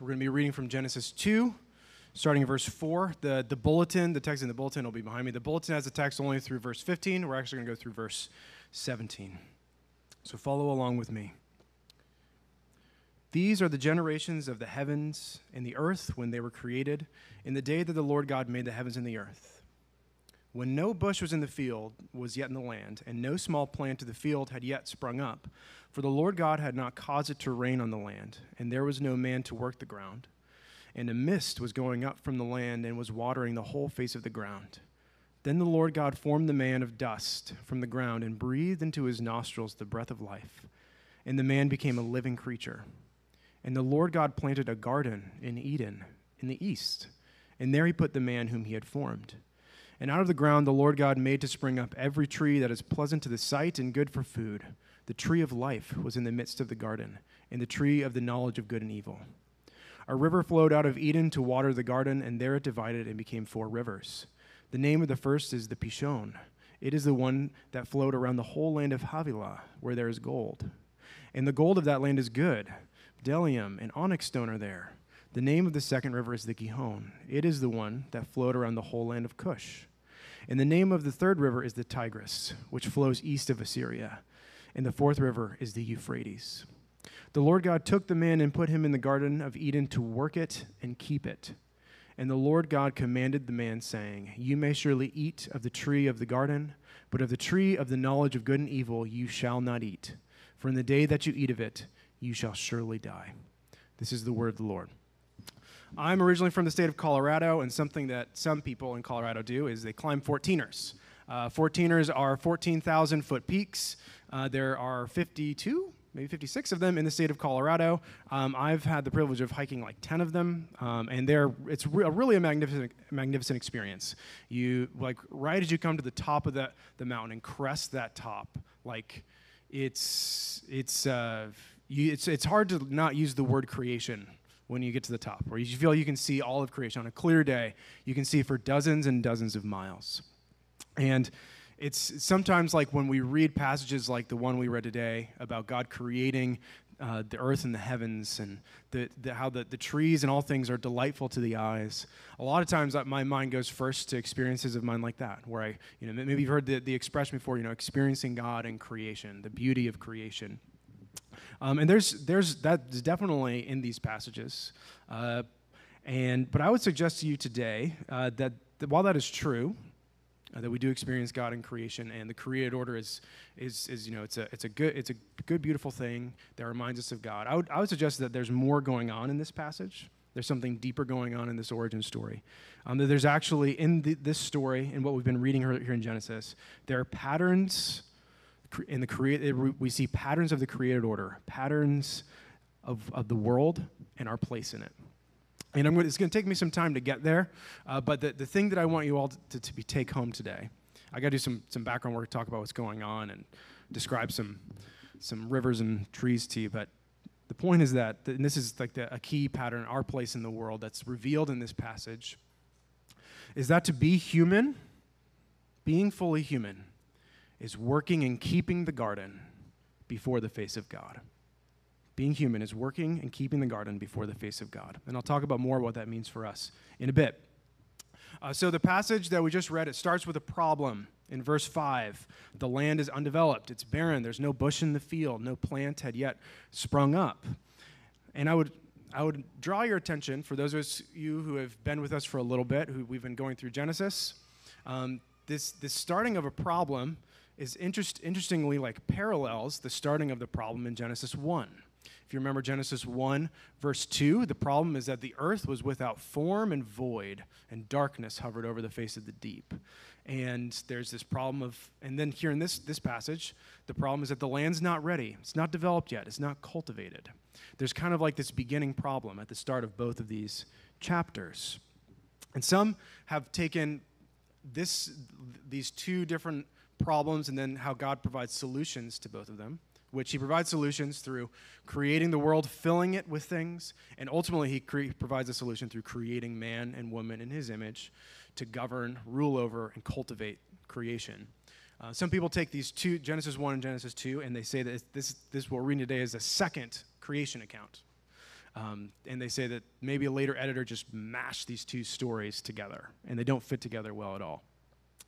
We're going to be reading from Genesis 2, starting at verse 4. The bulletin, the text in the bulletin will be behind me. The bulletin has the text only through verse 15. We're actually going to go through verse 17. So follow along with me. These are the generations of the heavens and the earth when they were created, in the day that the Lord God made the heavens and the earth. When no bush was in the field, was yet in the land, and no small plant of the field had yet sprung up, for the Lord God had not caused it to rain on the land, and there was no man to work the ground. And a mist was going up from the land and was watering the whole face of the ground. Then the Lord God formed the man of dust from the ground and breathed into his nostrils the breath of life. And the man became a living creature. And the Lord God planted a garden in Eden in the east, and there he put the man whom he had formed. And out of the ground the Lord God made to spring up every tree that is pleasant to the sight and good for food. The tree of life was in the midst of the garden, and the tree of the knowledge of good and evil. A river flowed out of Eden to water the garden, and there it divided and became four rivers. The name of the first is the Pishon. It is the one that flowed around the whole land of Havilah, where there is gold. And the gold of that land is good. Delium and onyx stone are there. The name of the second river is the Gihon. It is the one that flowed around the whole land of Cush. And the name of the third river is the Tigris, which flows east of Assyria. And the fourth river is the Euphrates. The Lord God took the man and put him in the garden of Eden to work it and keep it. And the Lord God commanded the man, saying, "You may surely eat of the tree of the garden, but of the tree of the knowledge of good and evil you shall not eat. For in the day that you eat of it, you shall surely die." This is the word of the Lord. I'm originally from the state of Colorado, and something that some people in Colorado do is they climb 14ers. 14ers are 14,000-foot peaks. There are 52, maybe 56 of them in the state of Colorado. I've had the privilege of hiking like 10 of them, and it's really a magnificent experience. You, like, right as you come to the top of the mountain and crest that top, like, it's hard to not use the word creation when you get to the top, where you feel you can see all of creation. On a clear day, you can see for dozens and dozens of miles. And it's sometimes like when we read passages like the one we read today about God creating the earth and the heavens, and how the trees and all things are delightful to the eyes. A lot of times my mind goes first to experiences of mine like that, where I, maybe you've heard the expression before, experiencing God and creation, the beauty of creation. And that's definitely in these passages. But I would suggest to you today that while that is true, that we do experience God in creation, and the created order is it's a good beautiful thing that reminds us of God. I would suggest that there's more going on in this passage. There's something deeper going on in this origin story. That there's actually in this story and what we've been reading here in Genesis, there are patterns in the we see patterns of the created order, patterns of the world and our place in it. And it's going to take me some time to get there, but the thing that I want you all to take home today, I got to do some background work, talk about what's going on, and describe some rivers and trees to you. But the point is that, and this is like a key pattern, our place in the world that's revealed in this passage, is that to be human, being fully human, is working and keeping the garden before the face of God. Being human is working and keeping the garden before the face of God. And I'll talk about more what that means for us in a bit. So the passage that we just read, it starts with a problem. In verse 5, the land is undeveloped. It's barren. There's no bush in the field. No plant had yet sprung up. And I would draw your attention, for those of you who have been with us for a little bit, who we've been going through Genesis, this starting of a problem is interestingly like parallels the starting of the problem in Genesis 1. If you remember Genesis 1, verse 2, the problem is that the earth was without form and void, and darkness hovered over the face of the deep. And there's this problem and then here in this passage, the problem is that the land's not ready. It's not developed yet. It's not cultivated. There's kind of like this beginning problem at the start of both of these chapters. And some have taken these two different problems and then how God provides solutions to both of them, which he provides solutions through creating the world, filling it with things, and ultimately he provides a solution through creating man and woman in his image to govern, rule over, and cultivate creation. Some people take these two, Genesis 1 and Genesis 2, and they say that this what we're reading today is a second creation account. And they say that maybe a later editor just mashed these two stories together, and they don't fit together well at all.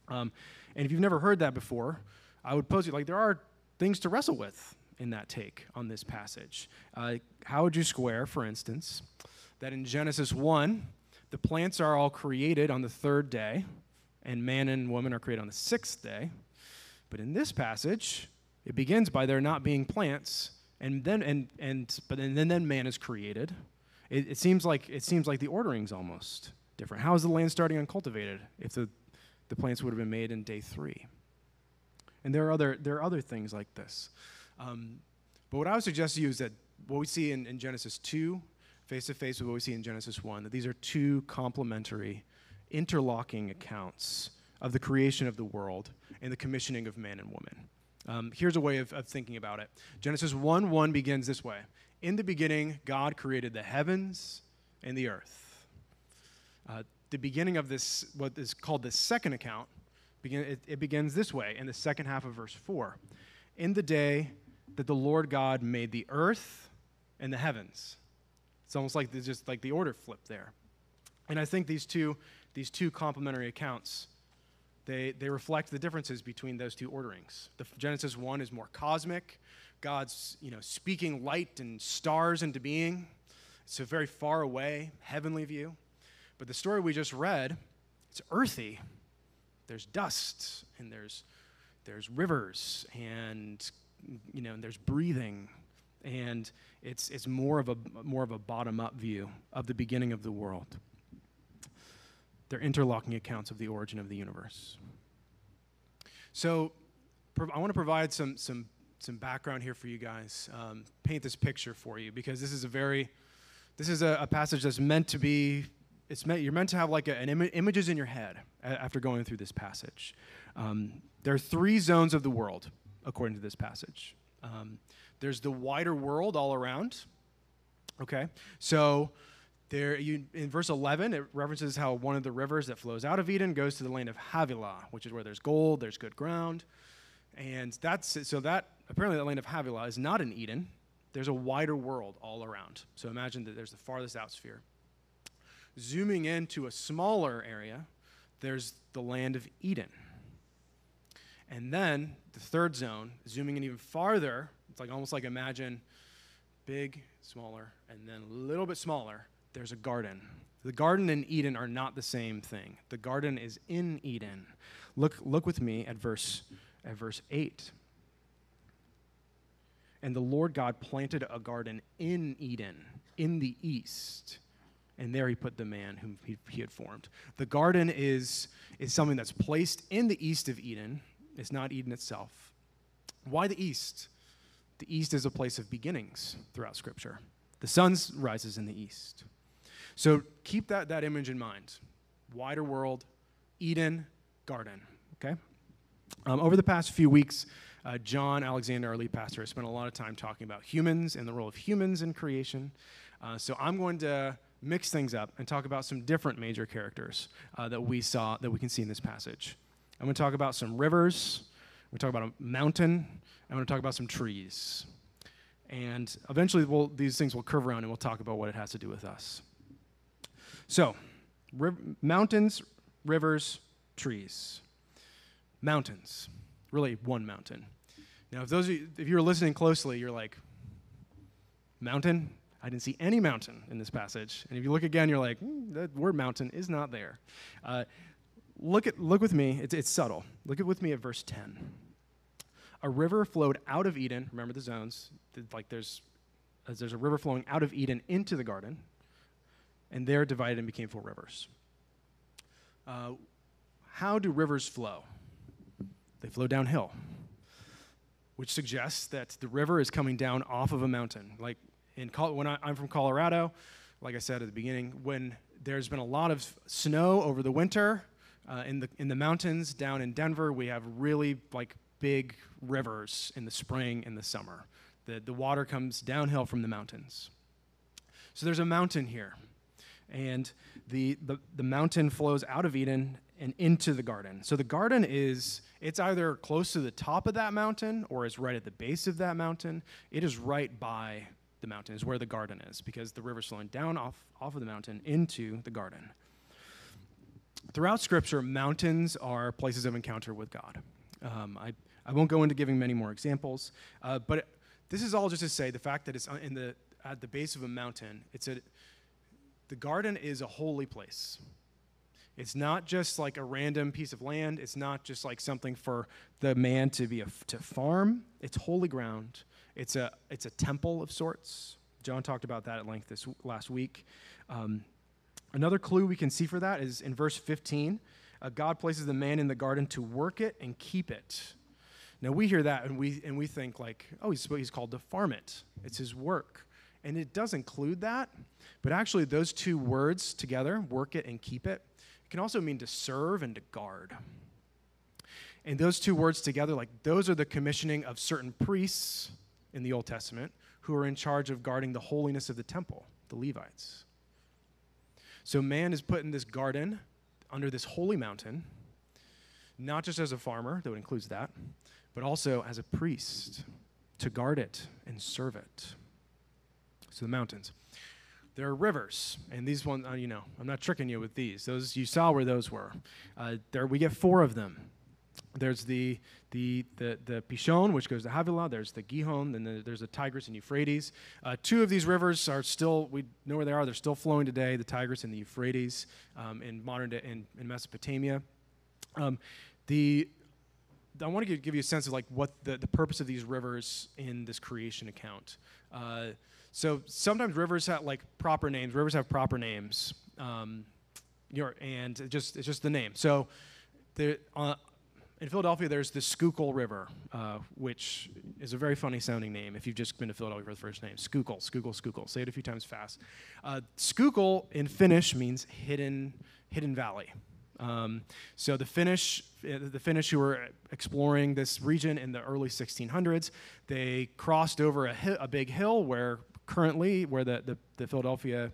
And if you've never heard that before, I would pose you, like, there are things to wrestle with in that take on this passage. How would you square, for instance, that in Genesis 1, the plants are all created on the third day, and man and woman are created on the sixth day, but in this passage, it begins by there not being plants, and then man is created. It seems like the ordering's almost different. How is the land starting uncultivated if the plants would have been made in day 3? And there are other things like this. But what I would suggest to you is that what we see in Genesis 2, face-to-face with what we see in Genesis 1, that these are two complementary, interlocking accounts of the creation of the world and the commissioning of man and woman. Here's a way of thinking about it. Genesis 1:1 begins this way. In the beginning, God created the heavens and the earth. The beginning of this, what is called the second account, it begins this way in the second half of verse 4. In the day that the Lord God made the earth and the heavens. It's almost like just like the order flipped there. And I think these two complementary accounts, they reflect the differences between those two orderings. The Genesis 1 is more cosmic. God's, speaking light and stars into being. It's a very far away, heavenly view. But the story we just read, it's earthy. There's dust, and there's rivers, and and there's breathing, and it's more of a bottom-up view of the beginning of the world. They're interlocking accounts of the origin of the universe. So I want to provide some background here for you guys, paint this picture for you, because this is a passage that's meant to be. You're meant to have like images in your head after going through this passage. There are three zones of the world, according to this passage. There's the wider world all around. Okay, so in verse 11, it references how one of the rivers that flows out of Eden goes to the land of Havilah, which is where there's gold, there's good ground, and apparently the land of Havilah is not in Eden. There's a wider world all around. So imagine that there's the farthest out sphere. Zooming into a smaller area, there's the land of Eden. And then the third zone, zooming in even farther, it's like almost like imagine big, smaller, and then a little bit smaller, there's a garden. The garden and Eden are not the same thing. The garden is in Eden. Look with me at verse 8. And the Lord God planted a garden in Eden, in the east. And there he put the man whom he had formed. The garden is something that's placed in the east of Eden. It's not Eden itself. Why the east? The east is a place of beginnings throughout Scripture. The sun rises in the east. So keep that image in mind. Wider world, Eden, garden. Okay? Over the past few weeks, John Alexander, our lead pastor, has spent a lot of time talking about humans and the role of humans in creation. So I'm going to mix things up and talk about some different major characters that we can see in this passage. I'm going to talk about some rivers. I'm going to talk about a mountain. I'm going to talk about some trees. And eventually, these things will curve around, and we'll talk about what it has to do with us. So, mountains, rivers, trees. Mountains, really one mountain. Now, if you were listening closely, you're like, mountain? I didn't see any mountain in this passage. And if you look again, you're like, that word mountain is not there. Look with me. It's subtle. Look with me at verse 10. A river flowed out of Eden. Remember the zones. Like there's a river flowing out of Eden into the garden. And there divided and became 4 rivers. How do rivers flow? They flow downhill, which suggests that the river is coming down off of a mountain. Like, I'm from Colorado, like I said at the beginning, when there's been a lot of snow over the winter in the mountains down in Denver, we have really like big rivers in the spring and the summer. The water comes downhill from the mountains. So there's a mountain here, and the mountain flows out of Eden and into the garden. So the garden it's either close to the top of that mountain or is right at the base of that mountain. It is right by the mountain, is where the garden is, because the river's flowing down off of the mountain into the garden. Throughout Scripture, mountains are places of encounter with God. I won't go into giving many more examples, but this is all just to say the fact that it's at the base of a mountain. The garden is a holy place. It's not just like a random piece of land. It's not just like something for the man to farm. It's holy ground. It's a temple of sorts. John talked about that at length this last week. Another clue we can see for that is in verse 15. God places the man in the garden to work it and keep it. Now we hear that and we think like, oh, he's called to farm it. It's his work. And it does include that, but actually those two words together, work it and keep it, it can also mean to serve and to guard. And those two words together, like those are the commissioning of certain priests in the Old Testament who are in charge of guarding the holiness of the temple, the Levites. So man is put in this garden under this holy mountain, not just as a farmer, though it includes that, but also as a priest to guard it and serve it. So the mountains. There are rivers, and these ones, I'm not tricking you with these. Those you saw where those were. There we get four of them. There's the Pishon, which goes to Havilah. There's the Gihon, and there's the Tigris and Euphrates. Two of these rivers are still, we know where they are. They're still flowing today, the Tigris and the Euphrates in modern day, in Mesopotamia. I want to give you a sense of like what the purpose of these rivers in this creation account. So sometimes rivers have like proper names. Rivers have proper names, and it's just the name. So in Philadelphia, there's the Schuylkill River, which is a very funny sounding name if you've just been to Philadelphia for the first name. Schuylkill, Schuylkill, Schuylkill. Say it a few times fast. Schuylkill in Finnish means hidden valley. So the Finnish who were exploring this region in the early 1600s, they crossed over a big hill where the Philadelphia,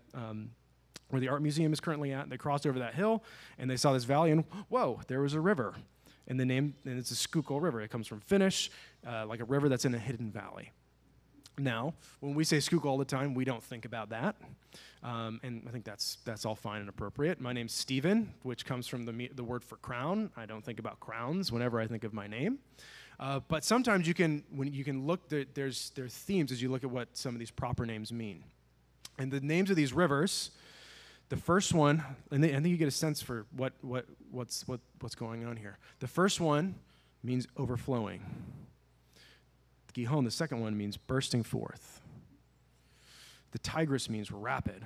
where the art museum is currently at. They crossed over that hill and they saw this valley and whoa, there was a river. And and it's a Schuylkill River. It comes from Finnish, like a river that's in a hidden valley. Now, when we say Schuylkill all the time, we don't think about that, and I think that's all fine and appropriate. My name's Stephen, which comes from the word for crown. I don't think about crowns whenever I think of my name, but sometimes when you can look, there's themes as you look at what some of these proper names mean, and the names of these rivers. The first one, and I think you get a sense for what's going on here. The first one means overflowing. Gihon, the second one, means bursting forth. The Tigris means rapid.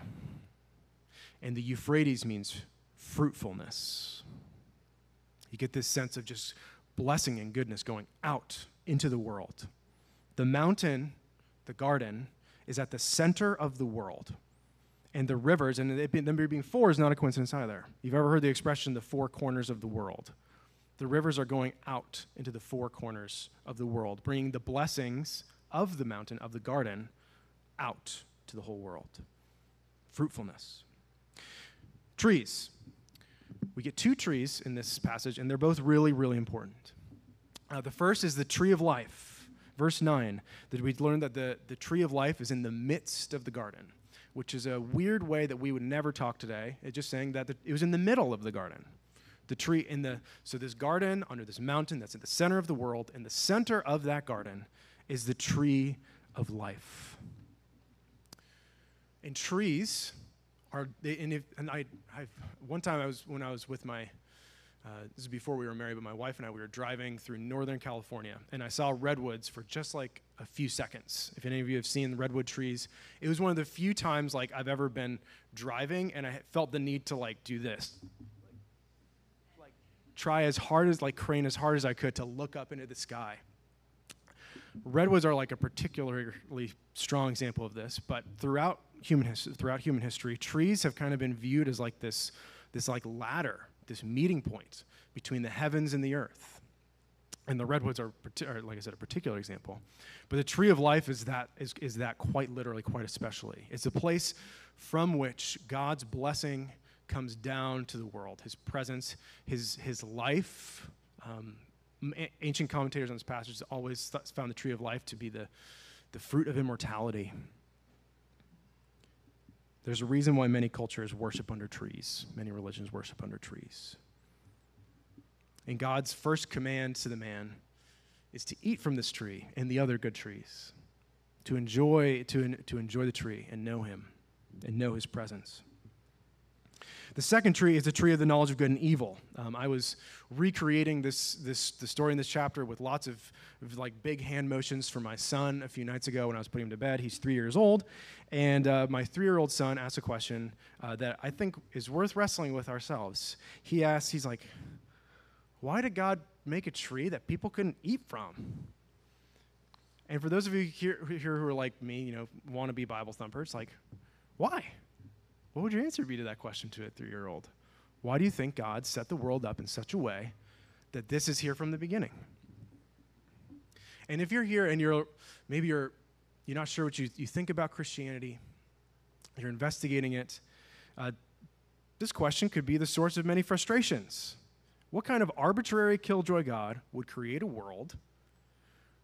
And the Euphrates means fruitfulness. You get this sense of just blessing and goodness going out into the world. The mountain, the garden, is at the center of the world. And the rivers, and there being four is not a coincidence either. You've ever heard the expression, the four corners of the world. The rivers are going out into the four corners of the world, bringing the blessings of the mountain, of the garden, out to the whole world. Fruitfulness. Trees. We get two trees in this passage, and they're both really, really important. The first is the tree of life. Verse 9, that we learn that the tree of life is in the midst of the garden, which is a weird way that we would never talk today. It's just saying that it was in the middle of the garden. The tree so this garden under this mountain that's at the center of the world, and the center of that garden is the tree of life. And trees are, one time when I was with my, this is before we were married, but my wife and I, we were driving through Northern California, and I saw redwoods for just like a few seconds. If any of you have seen redwood trees, it was one of the few times like I've ever been driving and I felt the need to like do this. Try as hard as, like crane as hard as I could to look up into the sky. Redwoods are like a particularly strong example of this, but throughout human history, trees have kind of been viewed as like this like ladder, this meeting point between the heavens and the earth. And the redwoods are like I said, a particular example. But the tree of life is that quite literally, quite especially. It's a place from which God's blessing comes down to the world, his presence, his life. Ancient commentators on this passage always found the tree of life to be the fruit of immortality. There's a reason why many cultures worship under trees. Many religions worship under trees. And God's first command to the man is to eat from this tree and the other good trees, to enjoy the tree and know him and know his presence. The second tree is the tree of the knowledge of good and evil. I was recreating the story in this chapter with lots of like big hand motions for my son a few nights ago when I was putting him to bed. He's 3 years old, and my 3-year-old son asked a question that I think is worth wrestling with ourselves. He asked, he's like, "Why did God make a tree that people couldn't eat from?" And for those of you here who are like me, you know, want to be Bible thumpers, like, why? What would your answer be to that question to a 3-year-old? Why do you think God set the world up in such a way that this is here from the beginning? And if you're here and you're not sure what you think about Christianity, you're investigating it, this question could be the source of many frustrations. What kind of arbitrary killjoy God would create a world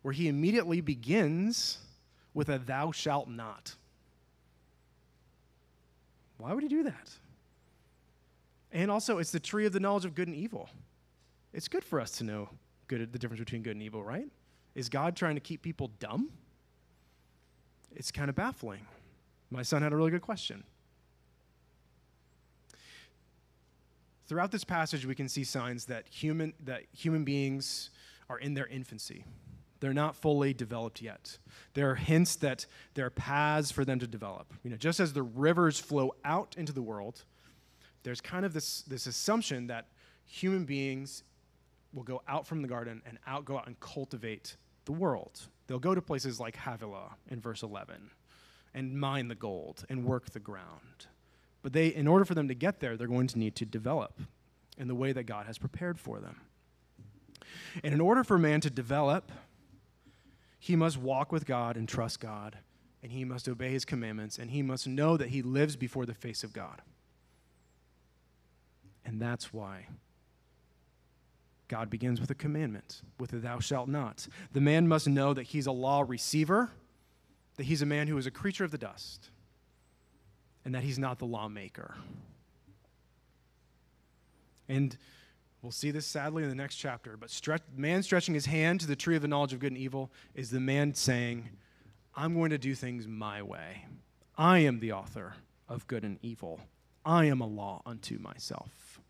where he immediately begins with a thou shalt not? Why would he do that? And also, it's the tree of the knowledge of good and evil. It's good for us to know the difference between good and evil, right? Is God trying to keep people dumb? It's kind of baffling. My son had a really good question. Throughout this passage, we can see signs that human beings are in their infancy. They're not fully developed yet. There are hints that there are paths for them to develop. You know, just as the rivers flow out into the world, there's kind of this assumption that human beings will go out from the garden and go out and cultivate the world. They'll go to places like Havilah in verse 11 and mine the gold and work the ground. But in order for them to get there, they're going to need to develop in the way that God has prepared for them. And in order for man to develop, he must walk with God and trust God, and he must obey his commandments, and he must know that he lives before the face of God. And that's why God begins with a commandment, with a thou shalt not. The man must know that he's a law receiver, that he's a man who is a creature of the dust, and that he's not the lawmaker. And we'll see this sadly in the next chapter, but man stretching his hand to the tree of the knowledge of good and evil is the man saying, I'm going to do things my way. I am the author of good and evil. I am a law unto myself.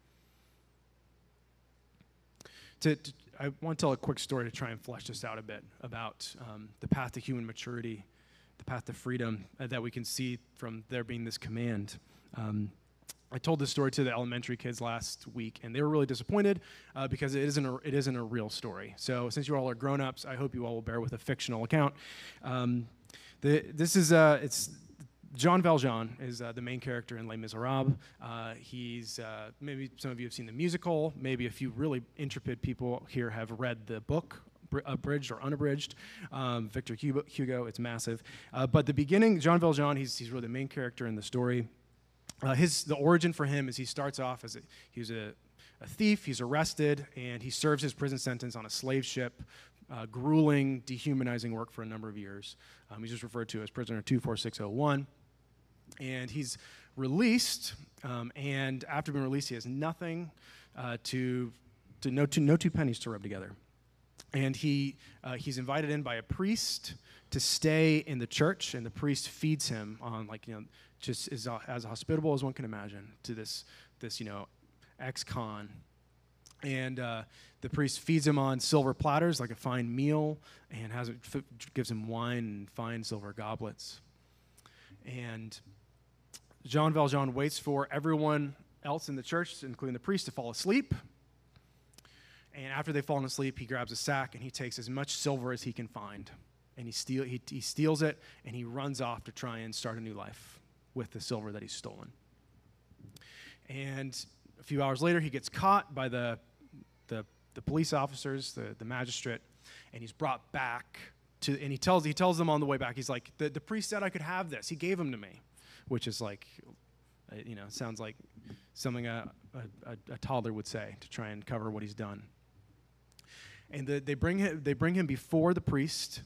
I want to tell a quick story to try and flesh this out a bit about the path to human maturity, the path to freedom that we can see from there being this command. I told this story to the elementary kids last week, and they were really disappointed because it isn't a real story. So since you all are grown-ups, I hope you all will bear with a fictional account. Jean Valjean is the main character in Les Miserables. He's maybe some of you have seen the musical. Maybe a few really intrepid people here have read the book, abridged or unabridged. Victor Hugo, it's massive. But the beginning, Jean Valjean, he's really the main character in the story. The origin for him is he starts off as a thief. He's arrested, and he serves his prison sentence on a slave ship, grueling, dehumanizing work for a number of years. He's just referred to as prisoner 24601. And he's released, and after being released, he has nothing no two pennies to rub together. And he's invited in by a priest to stay in the church, and the priest feeds him on, like, you know, just is as hospitable as one can imagine to this you know, ex-con. And the priest feeds him on silver platters, like a fine meal, and gives him wine and fine silver goblets. And Jean Valjean waits for everyone else in the church, including the priest, to fall asleep. And after they've fallen asleep, he grabs a sack, and he takes as much silver as he can find. And he steals it, and he runs off to try and start a new life with the silver that he's stolen. And a few hours later, he gets caught by the police officers, the magistrate, and he's brought back to, and he tells them on the way back, he's like, the priest said I could have this. He gave him to me, which is like, you know, sounds like something a toddler would say to try and cover what he's done. And they bring him before the priest,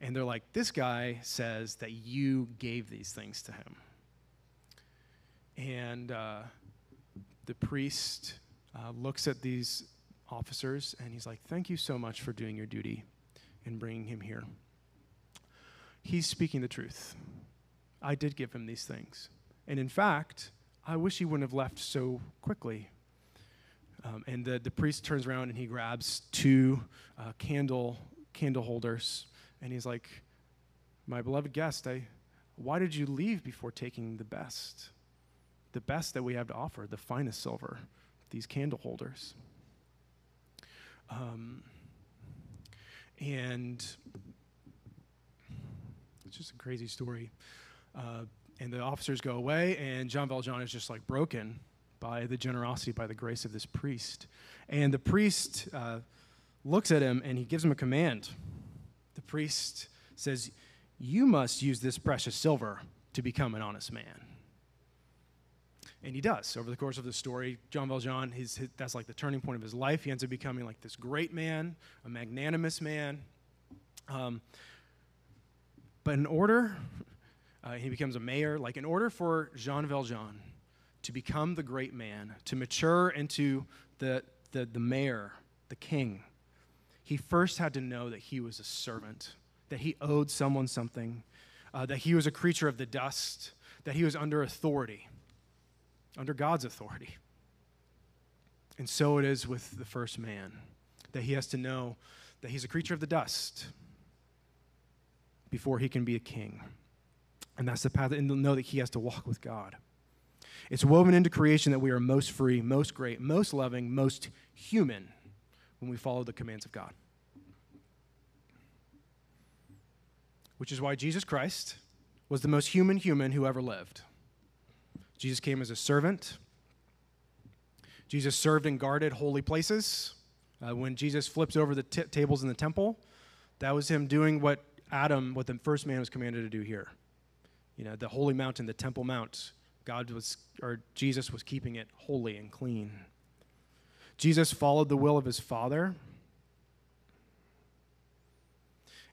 and they're like, this guy says that you gave these things to him. And the priest looks at these officers, and he's like, thank you so much for doing your duty and bringing him here. He's speaking the truth. I did give him these things. And in fact, I wish he wouldn't have left so quickly. And the priest turns around, and he grabs two candle holders, and he's like, my beloved guest, why did you leave before taking the best that we have to offer, the finest silver, these candle holders? And it's just a crazy story. And the officers go away, and Jean Valjean is just like broken by the generosity, by the grace of this priest. And the priest looks at him, and he gives him a command. The priest says, you must use this precious silver to become an honest man. And he does. Over the course of the story, Jean Valjean, that's like the turning point of his life. He ends up becoming like this great man, a magnanimous man. But in order, he becomes a mayor. Like, in order for Jean Valjean to become the great man, to mature into the mayor, the king, he first had to know that he was a servant, that he owed someone something, that he was a creature of the dust, that he was under authority, under God's authority. And so it is with the first man, that he has to know that he's a creature of the dust before he can be a king. And that's the path, and he'll know that he has to walk with God. It's woven into creation that we are most free, most great, most loving, most human when we follow the commands of God. Which is why Jesus Christ was the most human human who ever lived. Jesus came as a servant. Jesus served and guarded holy places. When Jesus flips over the tables in the temple, that was him doing what the first man was commanded to do here. You know, the holy mountain, the temple mount, Jesus was keeping it holy and clean. Jesus followed the will of his Father.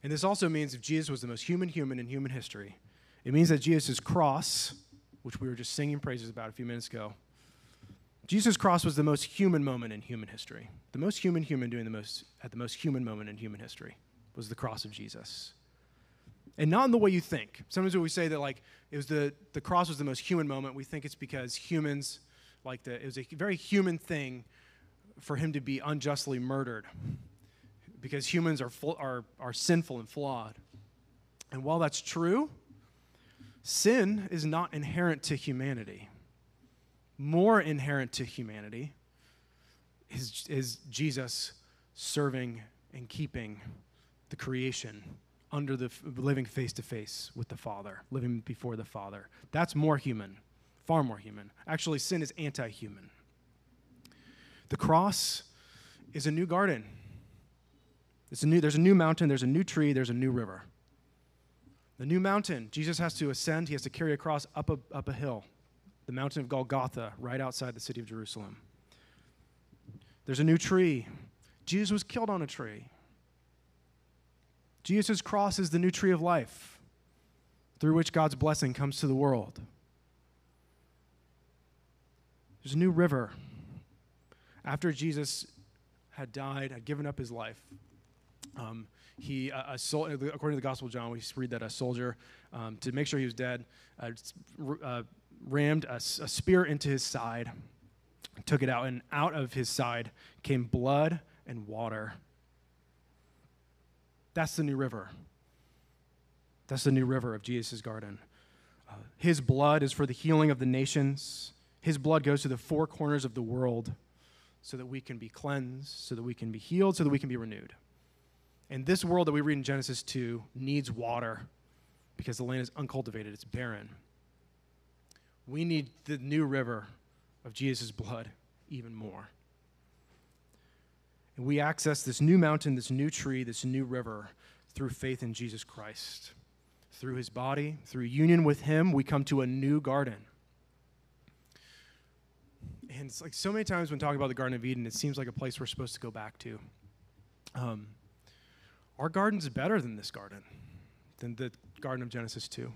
And this also means if Jesus was the most human human in human history, it means that Jesus' cross, which we were just singing praises about a few minutes ago, Jesus' cross was the most human moment in human history. The most human human doing the most human moment in human history was the cross of Jesus. And not in the way you think. Sometimes when we say that, like, it was the cross was the most human moment, we think it's because humans, like, it was a very human thing for him to be unjustly murdered, because humans are sinful and flawed. And while that's true, sin is not inherent to humanity. More inherent to humanity is Jesus serving and keeping the creation under the living face-to-face with the Father, living before the Father. That's more human, far more human. Actually, sin is anti-human. The cross is a new garden. There's a new mountain, there's a new tree, there's a new river. The new mountain, Jesus has to ascend. He has to carry a cross up a hill, the mountain of Golgotha, right outside the city of Jerusalem. There's a new tree. Jesus was killed on a tree. Jesus' cross is the new tree of life, through which God's blessing comes to the world. There's a new river. After Jesus had died, had given up his life, according to the Gospel of John, we read that a soldier, to make sure he was dead, rammed a spear into his side, took it out, and out of his side came blood and water. That's the new river. That's the new river of Jesus' garden. His blood is for the healing of the nations. His blood goes to the four corners of the world so that we can be cleansed, so that we can be healed, so that we can be renewed. And this world that we read in Genesis 2 needs water because the land is uncultivated. It's barren. We need the new river of Jesus' blood even more. And we access this new mountain, this new tree, this new river through faith in Jesus Christ. Through his body, through union with him, we come to a new garden. And it's like so many times when talking about the Garden of Eden, it seems like a place we're supposed to go back to. Our garden's better than this garden, than the garden of Genesis 2,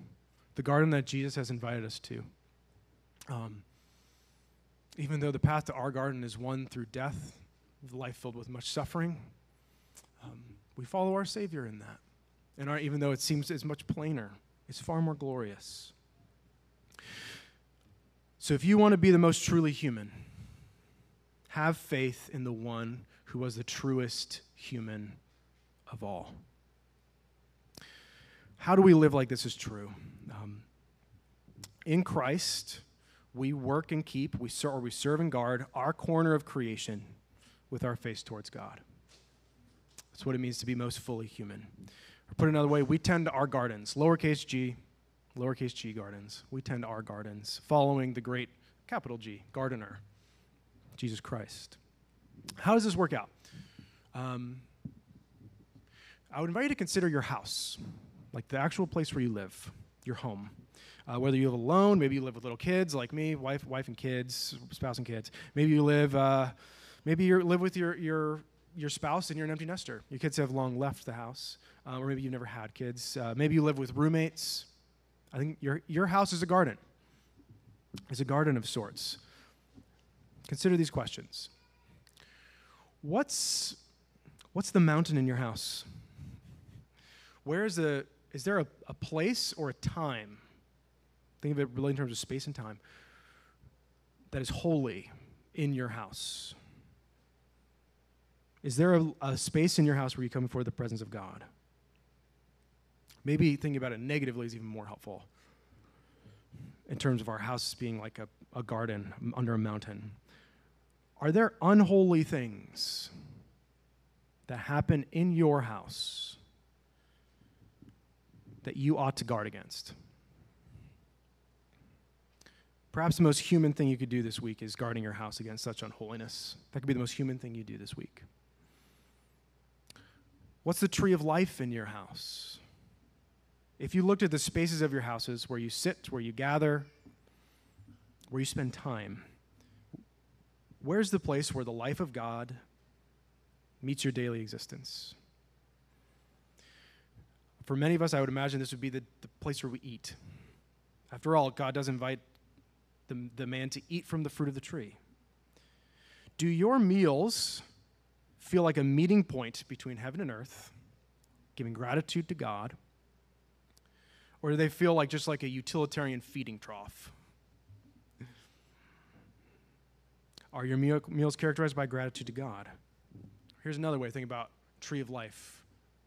the garden that Jesus has invited us to. Even though the path to our garden is one through death, life filled with much suffering, we follow our Savior in that. And even though it seems it's much plainer, it's far more glorious. So if you want to be the most truly human, have faith in the one who was the truest human of all. How do we live like this is true? In Christ, we work and keep, we serve and guard our corner of creation with our face towards God. That's what it means to be most fully human. Or put another way, we tend to our gardens, lowercase g gardens. We tend to our gardens, following the great, capital G, gardener, Jesus Christ. How does this work out? I would invite you to consider your house, like the actual place where you live, your home. Whether you live alone, maybe you live with little kids like me, wife and kids, spouse and kids. Maybe you live, maybe you live with your spouse and you're an empty nester. Your kids have long left the house, or maybe you've never had kids. Maybe you live with roommates. I think your house is a garden. It's a garden of sorts. Consider these questions. What's the mountain in your house? Is there a place or a time? Think of it really in terms of space and time, that is holy in your house. Is there a space in your house where you come before the presence of God? Maybe thinking about it negatively is even more helpful in terms of our house being like a garden under a mountain. Are there unholy things that happen in your house that you ought to guard against? Perhaps the most human thing you could do this week is guarding your house against such unholiness. That could be the most human thing you do this week. What's the tree of life in your house? If you looked at the spaces of your houses, where you sit, where you gather, where you spend time, where's the place where the life of God meets your daily existence? For many of us, I would imagine this would be the place where we eat. After all, God does invite the man to eat from the fruit of the tree. Do your meals feel like a meeting point between heaven and earth, giving gratitude to God, or do they feel like just like a utilitarian feeding trough? Are your meals characterized by gratitude to God? Here's another way to think about tree of life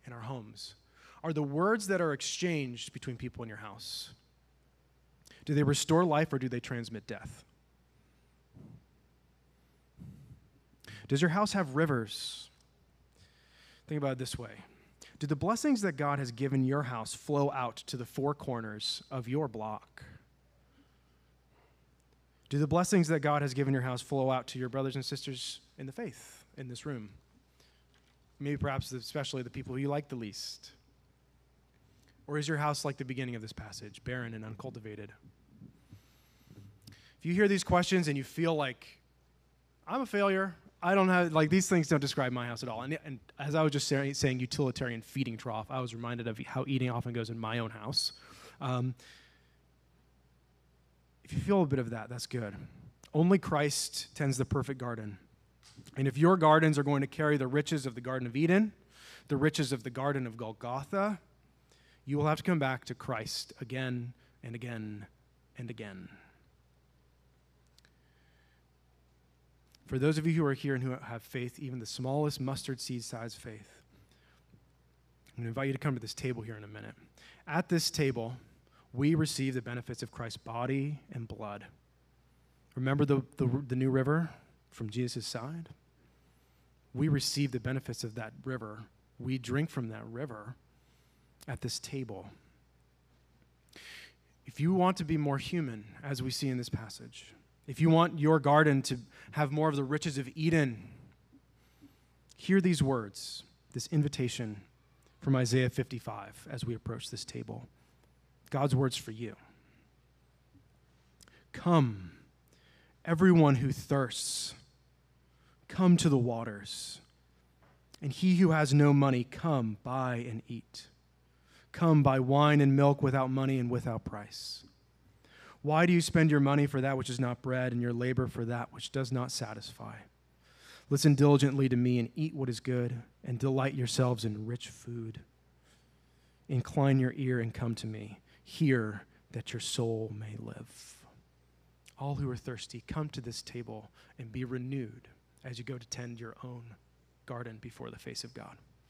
in our homes. Are the words that are exchanged between people in your house, do they restore life or do they transmit death? Does your house have rivers? Think about it this way. Do the blessings that God has given your house flow out to the four corners of your block? Do the blessings that God has given your house flow out to your brothers and sisters in the faith in this room? Maybe perhaps especially the people who you like the least. Or is your house like the beginning of this passage, barren and uncultivated? If you hear these questions and you feel like, I'm a failure, I don't have, like these things don't describe my house at all. And as I was just saying utilitarian feeding trough, I was reminded of how eating often goes in my own house. If you feel a bit of that, that's good. Only Christ tends the perfect garden. And if your gardens are going to carry the riches of the Garden of Eden, the riches of the Garden of Golgotha, you will have to come back to Christ again and again and again. For those of you who are here and who have faith, even the smallest mustard seed size faith, I'm going to invite you to come to this table here in a minute. At this table, we receive the benefits of Christ's body and blood. Remember the new river from Jesus' side? We receive the benefits of that river. We drink from that river at this table. If you want to be more human, as we see in this passage, if you want your garden to have more of the riches of Eden, hear these words, this invitation from Isaiah 55 as we approach this table. God's words for you. Come, everyone who thirsts, come to the waters, and he who has no money, come, buy and eat. Come, buy wine and milk without money and without price. Why do you spend your money for that which is not bread, and your labor for that which does not satisfy? Listen diligently to me and eat what is good, and delight yourselves in rich food. Incline your ear and come to me. Hear that your soul may live. All who are thirsty, come to this table and be renewed as you go to tend your own garden before the face of God.